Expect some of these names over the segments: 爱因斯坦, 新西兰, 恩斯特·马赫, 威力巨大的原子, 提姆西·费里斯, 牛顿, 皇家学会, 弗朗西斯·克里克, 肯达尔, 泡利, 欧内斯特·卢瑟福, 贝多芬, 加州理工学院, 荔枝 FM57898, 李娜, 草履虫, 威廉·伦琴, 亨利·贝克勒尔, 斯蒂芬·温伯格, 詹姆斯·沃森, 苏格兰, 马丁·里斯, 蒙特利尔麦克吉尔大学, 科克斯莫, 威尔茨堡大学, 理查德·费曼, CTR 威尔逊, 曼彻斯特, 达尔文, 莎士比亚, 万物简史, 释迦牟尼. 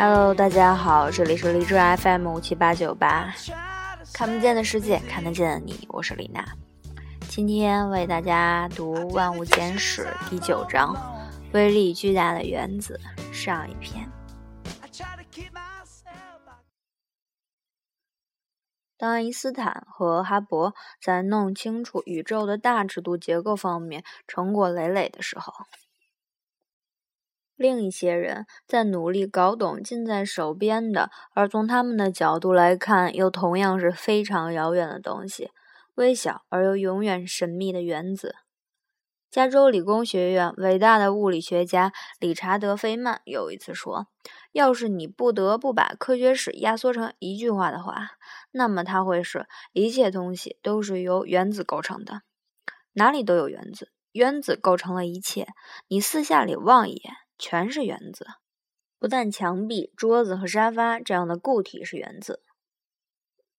Hello， 大家好，这里是荔枝 FM57898，看不见的世界，看得见的你，我是李娜。今天为大家读《万物简史》第9章《威力巨大的原子》上一篇。当爱因斯坦和哈勃在弄清楚宇宙的大尺度结构方面成果累累的时候，另一些人在努力搞懂近在手边的，而从他们的角度来看又同样是非常遥远的东西——微小而又永远神秘的原子。加州理工学院伟大的物理学家理查德·费曼有一次说，要是你不得不把科学史压缩成一句话的话，那么它会是：一切东西都是由原子构成的。哪里都有原子，原子构成了一切，你四下里望一眼，全是原子。不但墙壁、桌子和沙发这样的固体是原子，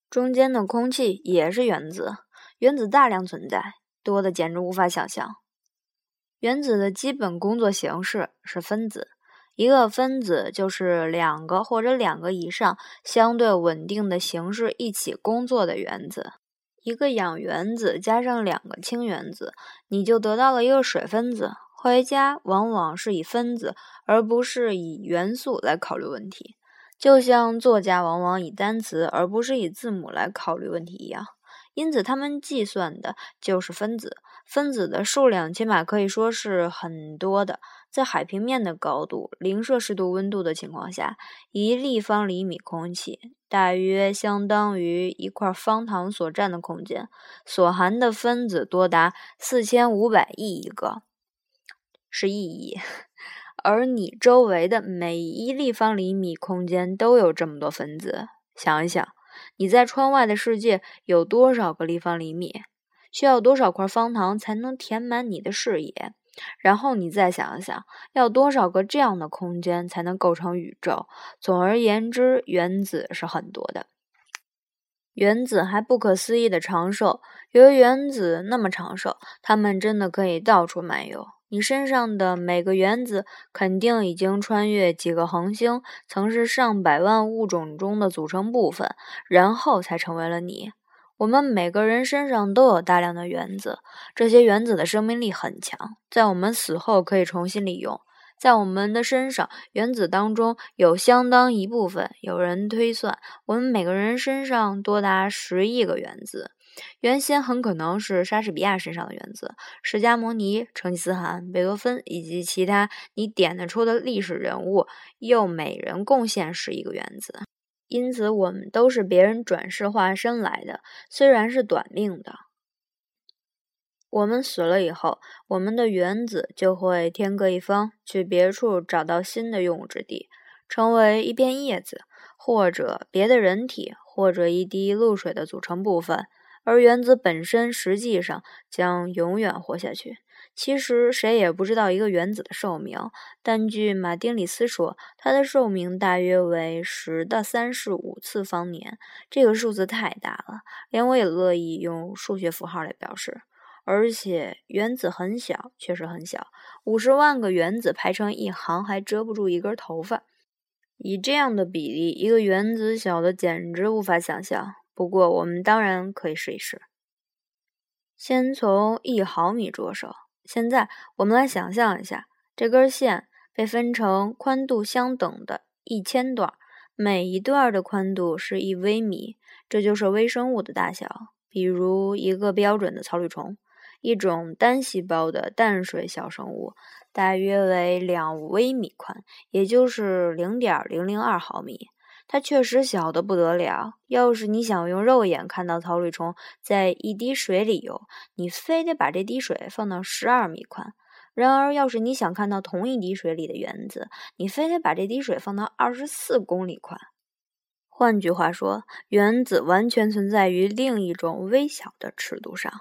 中间的空气也是原子，原子大量存在，多的简直无法想象。原子的基本工作形式是分子，一个分子就是两个或者两个以上相对稳定的形式一起工作的原子。一个氧原子加上两个氢原子，你就得到了一个水分子。化学家往往是以分子而不是以元素来考虑问题，就像作家往往以单词而不是以字母来考虑问题一样。因此他们计算的就是分子，分子的数量起码可以说是很多的。在海平面的高度0摄氏度温度的情况下，一立方厘米空气大约相当于一块方糖所占的空间，所含的分子多达4500亿一个，是亿亿。而你周围的每一立方厘米空间都有这么多分子，想一想你在窗外的世界有多少个立方厘米，需要多少块方糖才能填满你的视野，然后你再想一想要多少个这样的空间才能构成宇宙。总而言之，原子是很多的。原子还不可思议的长寿，由于原子那么长寿，它们真的可以到处漫游。你身上的每个原子肯定已经穿越几个恒星，曾是上百万物种中的组成部分，然后才成为了你。我们每个人身上都有大量的原子，这些原子的生命力很强，在我们死后可以重新利用。在我们的身上，原子当中有相当一部分，有人推算我们每个人身上多达10亿个原子，原先很可能是莎士比亚身上的原子，释迦牟尼、成吉思汗、贝多芬以及其他你点得出的历史人物，又每人贡献11个原子。因此我们都是别人转世化身来的，虽然是短命的。我们死了以后，我们的原子就会天各一方，去别处找到新的用武之地，成为一片叶子，或者别的人体，或者一滴露水的组成部分。而原子本身实际上将永远活下去。其实谁也不知道一个原子的寿命，但据马丁·里斯说，它的寿命大约为10^35次方年。这个数字太大了，连我也乐意用数学符号来表示。而且原子很小，确实很小，50万个原子排成一行还遮不住一根头发。以这样的比例，一个原子小的简直无法想象。不过我们当然可以试一试，先从1毫米着手。现在我们来想象一下，这根线被分成宽度相等的1000段，每一段的宽度是1微米，这就是微生物的大小，比如一个标准的草履虫，一种单细胞的淡水小生物，大约为2微米宽，也就是0.002毫米。它确实小得不得了，要是你想用肉眼看到草履虫在一滴水里游，你非得把这滴水放到12米宽。然而要是你想看到同一滴水里的原子，你非得把这滴水放到24公里宽。换句话说，原子完全存在于另一种微小的尺度上。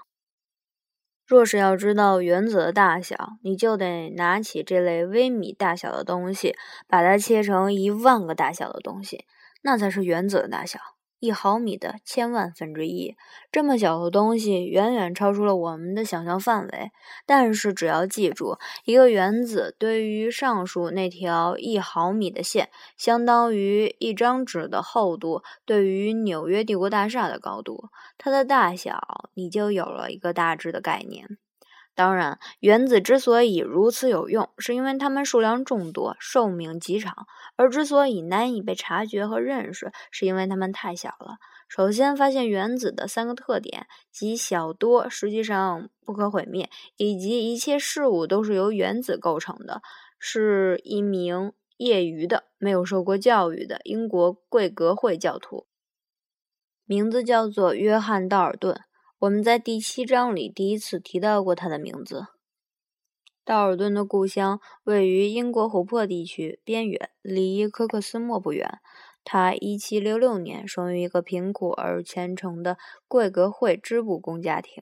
若是要知道原子的大小，你就得拿起这类微米大小的东西，把它切成1万个大小的东西，那才是原子的大小。1毫米的千万分之一，这么小的东西远远超出了我们的想象范围。但是只要记住，一个原子对于上述那条1毫米的线，相当于一张纸的厚度对于纽约帝国大厦的高度，它的大小你就有了一个大致的概念。当然，原子之所以如此有用，是因为它们数量众多，寿命极长；而之所以难以被察觉和认识，是因为它们太小了。首先，发现原子的3个特点，即小多，实际上不可毁灭，以及一切事物都是由原子构成的，是一名业余的、没有受过教育的英国贵格会教徒，名字叫做约翰·道尔顿。我们在第7章里第一次提到过他的名字。道尔顿的故乡位于英国湖泊地区边缘，离科克斯莫不远。他1766年生于一个贫苦而虔诚的贵格会织布工家庭。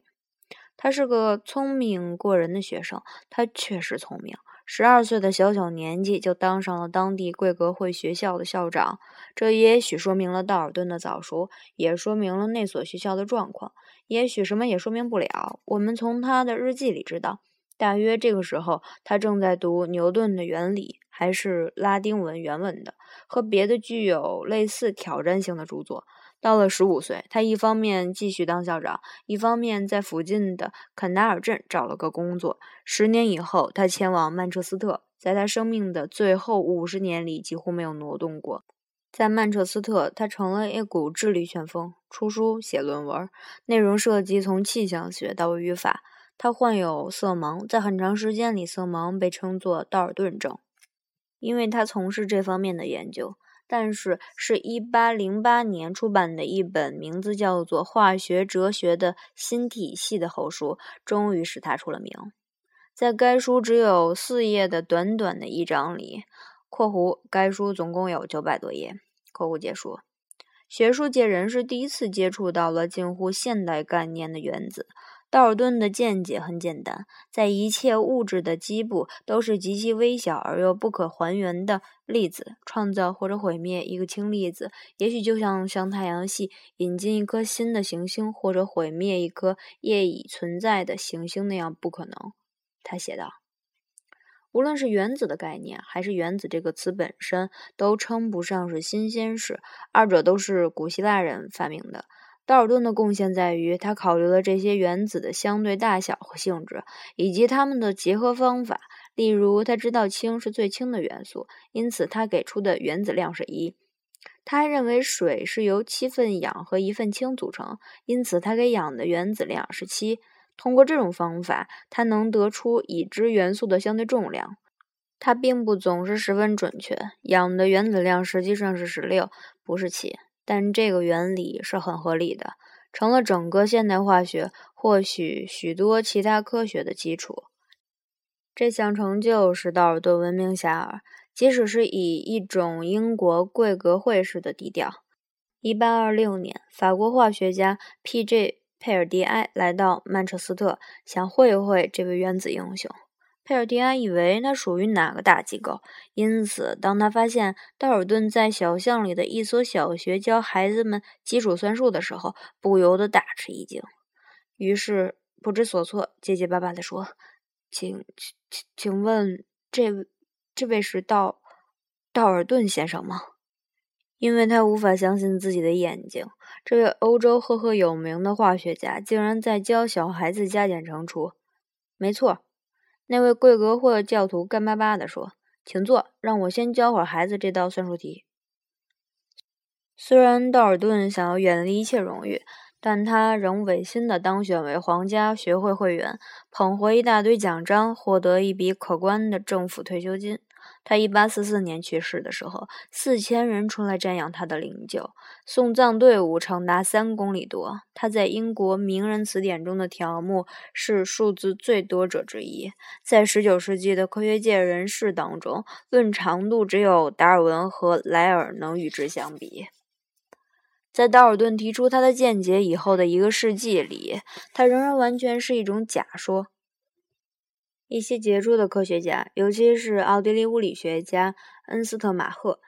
他是个聪明过人的学生，他确实聪明。12岁的小年纪就当上了当地贵格会学校的校长，这也许说明了道尔顿的早熟，也说明了那所学校的状况，也许什么也说明不了。我们从他的日记里知道，大约这个时候他正在读牛顿的原理，还是拉丁文原文的，和别的具有类似挑战性的著作。到了15岁，他一方面继续当校长，一方面在附近的肯达尔镇找了个工作。10年以后，他前往曼彻斯特，在他生命的最后50年里几乎没有挪动过。在曼彻斯特，他成了一股智力旋风，出书、写论文，内容涉及从气象学到语法。他患有色盲，在很长时间里，色盲被称作道尔顿症，因为他从事这方面的研究。但是1808年出版的一本名字叫做《化学哲学的新体系》的厚书，终于使他出了名。在该书只有4页的短短的一章里（括弧该书总共有900多页），括弧结束，学术界人士第一次接触到了近乎现代概念的原子。道尔顿的见解很简单，在一切物质的基部都是极其微小而又不可还原的粒子，创造或者毁灭一个氢粒子，也许就像向太阳系引进一颗新的行星或者毁灭一颗业已存在的行星那样不可能。他写道，无论是原子的概念还是原子这个词本身，都称不上是新鲜事，二者都是古希腊人发明的。道尔顿的贡献在于，他考虑了这些原子的相对大小和性质，以及它们的结合方法。例如，他知道氢是最轻的元素，因此他给出的原子量是1。他还认为水是由7份氧和1份氢组成，因此他给氧的原子量是7。通过这种方法，他能得出已知元素的相对重量。它并不总是十分准确，氧的原子量实际上是16，不是7。但这个原理是很合理的，成了整个现代化学，或许许多其他科学的基础。这项成就使道尔顿闻名遐迩，即使是以一种英国贵格会式的低调。1826年，法国化学家 P.J. 佩尔迪埃来到曼彻斯特，想会一会这位原子英雄。佩尔迪埃以为他属于哪个大机构，因此当他发现道尔顿在小巷里的一所小学教孩子们基础算术的时候，不由得大吃一惊，于是不知所措，结结巴巴地说：“请问这位是道尔顿先生吗？”因为他无法相信自己的眼睛，这位欧洲赫赫有名的化学家竟然在教小孩子加减乘除。没错，那位贵格会教徒干巴巴地说：“请坐，让我先教会孩子这道算术题。”虽然道尔顿想要远离一切荣誉，但他仍违心地当选为皇家学会会员，捧回一大堆奖章，获得一笔可观的政府退休金。他1844年去世的时候，4000人出来瞻仰他的灵柩，送葬队伍长达3公里多。他在英国名人词典中的条目是数字最多者之一。在19世纪的科学界人士当中，论长度只有达尔文和莱尔能与之相比。在道尔顿提出他的见解以后的一个世纪里，他仍然完全是一种假说。一些杰出的科学家，尤其是奥地利物理学家恩斯特·马赫，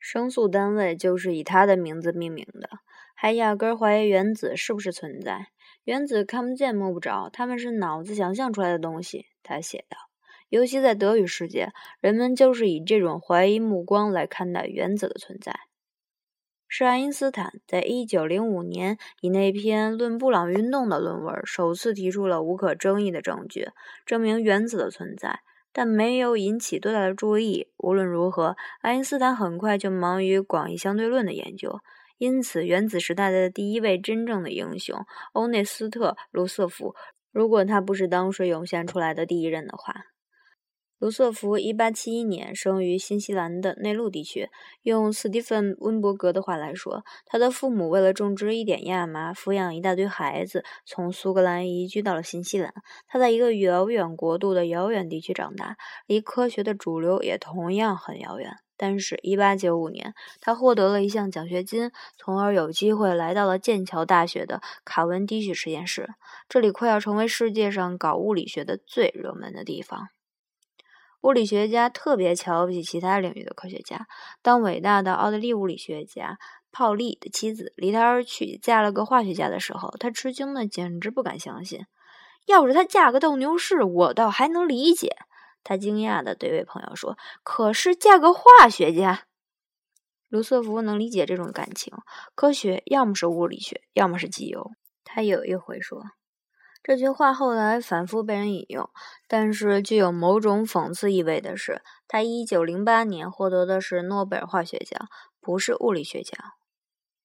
声速单位就是以他的名字命名的，还压根怀疑原子是不是存在。原子看不见摸不着，他们是脑子想象出来的东西，他写道。尤其在德语世界，人们就是以这种怀疑目光来看待原子的存在。是爱因斯坦在1905年以那篇论布朗运动的论文首次提出了无可争议的证据，证明原子的存在，但没有引起多大的注意。无论如何，爱因斯坦很快就忙于广义相对论的研究，因此原子时代的第一位真正的英雄欧内斯特·卢瑟福，如果他不是当时涌现出来的第一人的话。卢瑟福1871年生于新西兰的内陆地区，用斯蒂芬·温伯格的话来说，他的父母为了种植一点亚麻，抚养一大堆孩子，从苏格兰移居到了新西兰。他在一个遥远国度的遥远地区长大，离科学的主流也同样很遥远。但是1895年，他获得了一项奖学金，从而有机会来到了剑桥大学的卡文迪许实验室，这里快要成为世界上搞物理学的最热门的地方。物理学家特别瞧不起其他领域的科学家，当伟大的奥地利物理学家泡利的妻子离他而去，嫁了个化学家的时候，他吃惊的简直不敢相信。要是他嫁个斗牛士，我倒还能理解，他惊讶的对位朋友说，可是嫁个化学家。卢瑟福能理解这种感情，科学要么是物理学，要么是机油。他有一回说，这句话后来反复被人引用，但是具有某种讽刺意味的是，他1908年获得的是诺贝尔化学奖，不是物理学奖。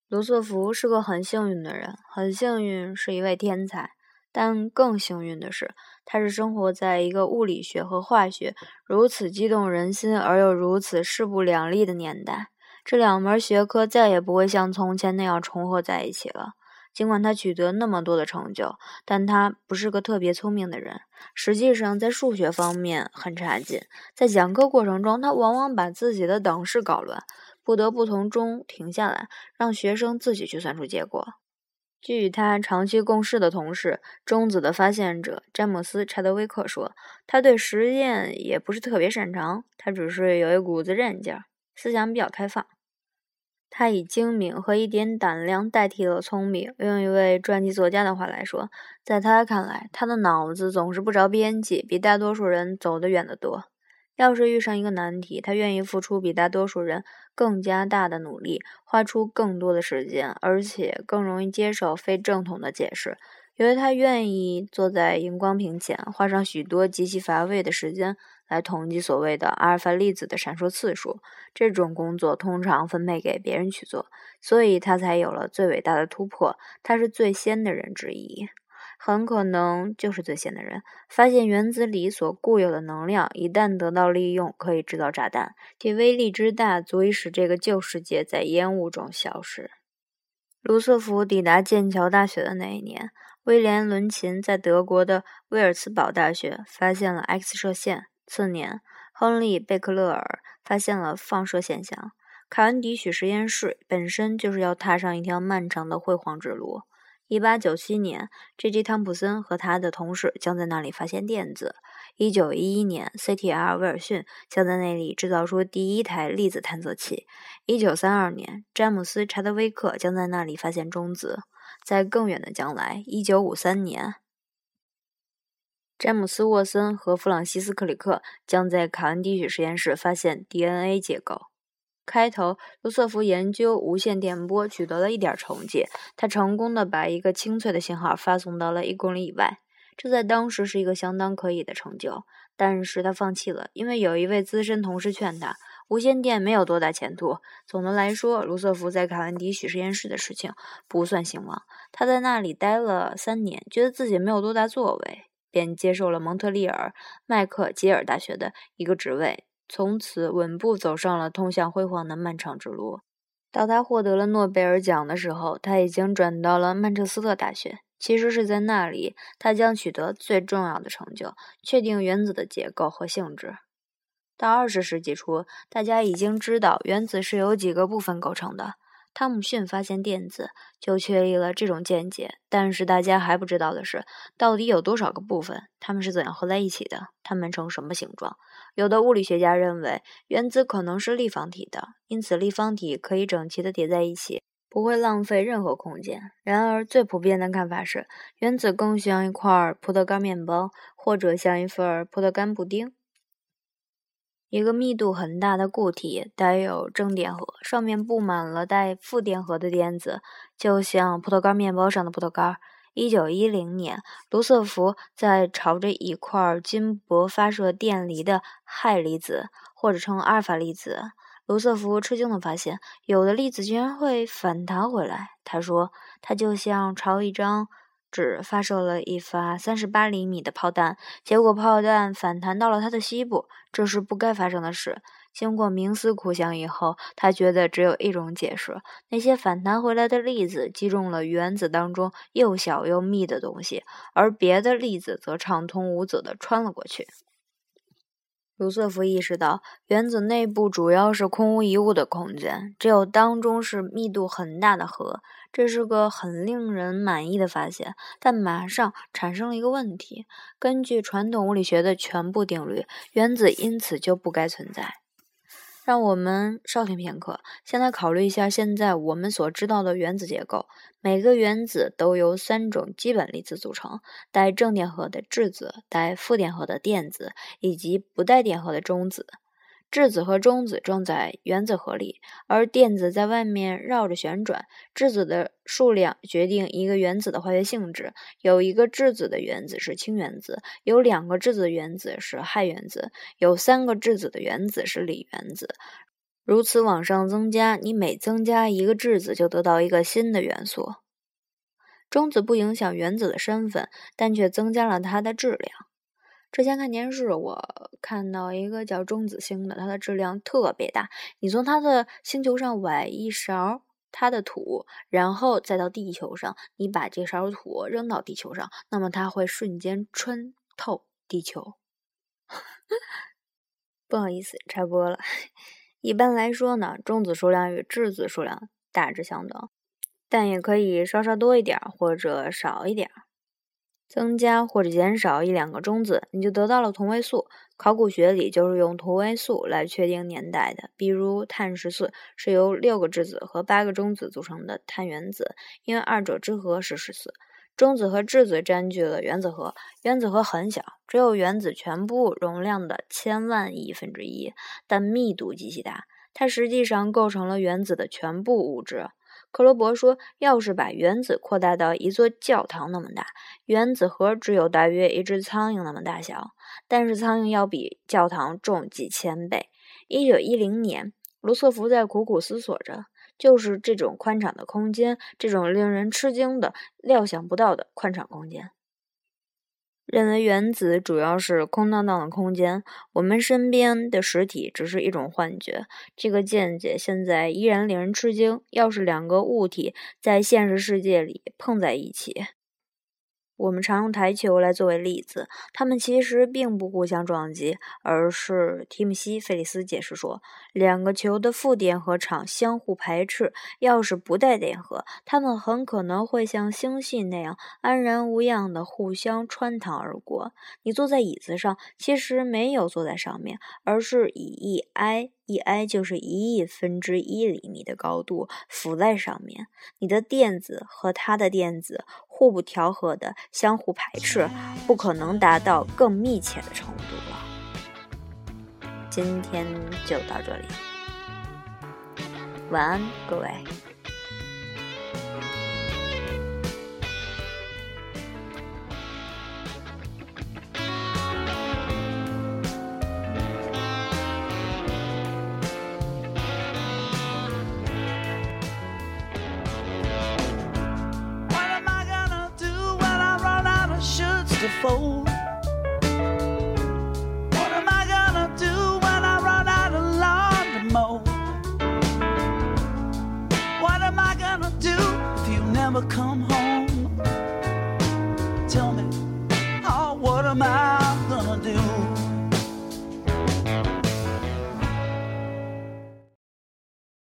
卢瑟福是个很幸运的人，很幸运是一位天才，但更幸运的是，他是生活在一个物理学和化学如此激动人心而又如此势不两立的年代，这两门学科再也不会像从前那样重合在一起了。尽管他取得那么多的成就，但他不是个特别聪明的人，实际上在数学方面很差劲，在讲课过程中他往往把自己的等式搞乱，不得不从中停下来，让学生自己去算出结果。据与他长期共事的同事中子的发现者詹姆斯·查德威克说，他对实验也不是特别擅长，他只是有一股子韧劲儿，思想比较开放。他以精明和一点胆量代替了聪明，用一位传记作家的话来说，在他看来，他的脑子总是不着边际，比大多数人走得远得多。要是遇上一个难题，他愿意付出比大多数人更加大的努力，花出更多的时间，而且更容易接受非正统的解释。由于他愿意坐在荧光屏前，花上许多极其乏味的时间来统计所谓的阿尔法粒子的闪烁次数，这种工作通常分配给别人去做，所以他才有了最伟大的突破。他是最先的人之一，很可能就是最先的人，发现原子里所固有的能量一旦得到利用，可以制造炸弹，其威力之大足以使这个旧世界在烟雾中消失。卢瑟福抵达剑桥大学的那一年，威廉·伦琴在德国的威尔茨堡大学发现了 X 射线。次年，亨利·贝克勒尔发现了放射现象。卡文迪许实验室本身就是要踏上一条漫长的辉煌之路。1897年 J.J. 汤普森和他的同事将在那里发现电子。1911年 CTR 威尔逊将在那里制造出第一台粒子探测器。1932年詹姆斯·查德威克将在那里发现中子。在更远的将来 ,1953 年詹姆斯·沃森和弗朗西斯·克里克将在卡文迪许实验室发现 DNA 结构。开头，卢瑟福研究无线电波取得了一点成绩，他成功的把一个清脆的信号发送到了1公里以外，这在当时是一个相当可以的成就。但是他放弃了，因为有一位资深同事劝他，无线电没有多大前途。总的来说，卢瑟福在卡文迪许实验室的事情不算兴旺，他在那里待了3年，觉得自己没有多大作为，便接受了蒙特利尔麦克吉尔大学的一个职位，从此稳步走上了通向辉煌的漫长之路。到他获得了诺贝尔奖的时候，他已经转到了曼彻斯特大学。其实是在那里，他将取得最重要的成就，确定原子的结构和性质。到20世纪初，大家已经知道原子是由几个部分构成的，汤姆逊发现电子，就确立了这种见解。但是大家还不知道的是，到底有多少个部分，它们是怎样合在一起的，它们呈什么形状。有的物理学家认为，原子可能是立方体的，因此立方体可以整齐地叠在一起，不会浪费任何空间。然而，最普遍的看法是，原子更像一块葡萄干面包，或者像一份葡萄干布丁。一个密度很大的固体带有正电荷，上面布满了带负电荷的电子，就像葡萄干面包上的葡萄干。1910年，卢瑟福在朝着一块金箔发射电离的氦离子，或者称阿尔法粒子，卢瑟福吃惊地发现，有的粒子居然会反弹回来。他说，它就像朝一张只发射了一发38厘米的炮弹，结果炮弹反弹到了它的西部，这是不该发生的事。经过冥思苦想以后，他觉得只有一种解释：那些反弹回来的粒子击中了原子当中又小又密的东西，而别的粒子则畅通无阻地穿了过去。卢瑟福意识到，原子内部主要是空无一物的空间，只有当中是密度很大的核。这是个很令人满意的发现，但马上产生了一个问题：根据传统物理学的全部定律，原子因此就不该存在。让我们稍停片刻，先来考虑一下现在我们所知道的原子结构。每个原子都由3种基本粒子组成：带正电荷的质子、带负电荷的电子，以及不带电荷的中子。质子和中子装在原子核里，而电子在外面绕着旋转。质子的数量决定一个原子的化学性质。有一个质子的原子是氢原子，有2个质子的原子是氦原子，有3个质子的原子是锂原子。如此往上增加，你每增加一个质子就得到一个新的元素。中子不影响原子的身份，但却增加了它的质量。之前看电视，我看到一个叫中子星的，它的质量特别大。你从它的星球上崴一勺它的土，然后再到地球上，你把这勺土扔到地球上，那么它会瞬间穿透地球。不好意思，插播了。一般来说呢，中子数量与质子数量大致相等，但也可以稍稍多一点或者少一点。增加或者减少1-2个中子，你就得到了同位素。考古学里就是用同位素来确定年代的，比如碳14是由6个质子和8个中子组成的碳原子，因为二者之和是14。中子和质子占据了原子核，原子核很小，只有原子全部容量的千万亿分之一，但密度极其大，它实际上构成了原子的全部物质。克罗伯说，要是把原子扩大到一座教堂那么大，原子核只有大约一只苍蝇那么大小，但是苍蝇要比教堂重几千倍。1910年，卢瑟福在苦苦思索着，就是这种宽敞的空间，这种令人吃惊的、料想不到的宽敞空间。认为原子主要是空荡荡的空间，我们身边的实体只是一种幻觉。这个见解现在依然令人吃惊。要是2个物体在现实世界里碰在一起，我们常用台球来作为例子，它们其实并不互相撞击，而是提姆西·费里斯解释说，2个球的负电荷场相互排斥。要是不带电荷，它们很可能会像星系那样安然无恙地互相穿堂而过。你坐在椅子上，其实没有坐在上面，而是以一 i 就是1/1000000000厘米的高度浮在上面。你的电子和它的电子互不调和的相互排斥，不可能达到更密切的程度了。今天就到这里，晚安，各位。What am I gonna do when I run out of lawn to mow? What am I gonna do if you never come home? Tell me, oh, what am I gonna do?